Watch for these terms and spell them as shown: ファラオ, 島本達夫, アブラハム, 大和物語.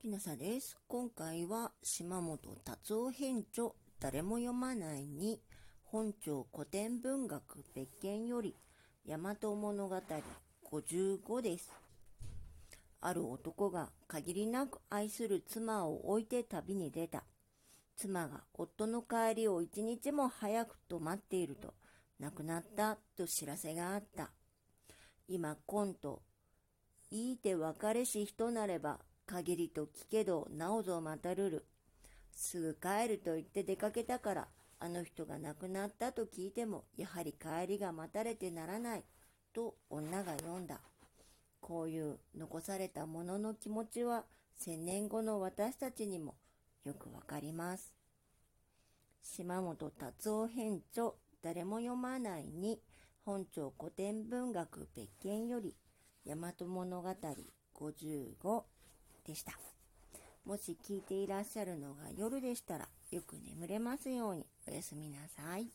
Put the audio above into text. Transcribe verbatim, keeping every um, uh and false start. きなさです。今回は島本達夫編著誰も読まないに本庁古典文学別件より大和物語ごじゅうごです。ある男が限りなく愛する妻を置いて旅に出た。妻が夫の帰りを一日も早くと待っていると、亡くなったと知らせがあった。今今といいて別れし人なれば限りと聞けどなおぞまたるる。すぐ帰ると言って出かけたから、あの人が亡くなったと聞いてもやはり帰りが待たれてならないと女が読んだ。こういう残されたものの気持ちは千年後の私たちにもよくわかります。島本達夫編著誰も読まないに本庁古典文学別件より大和物語ごじゅうごでした。もし聞いていらっしゃるのが夜でしたらよく眠れますように。おやすみなさい。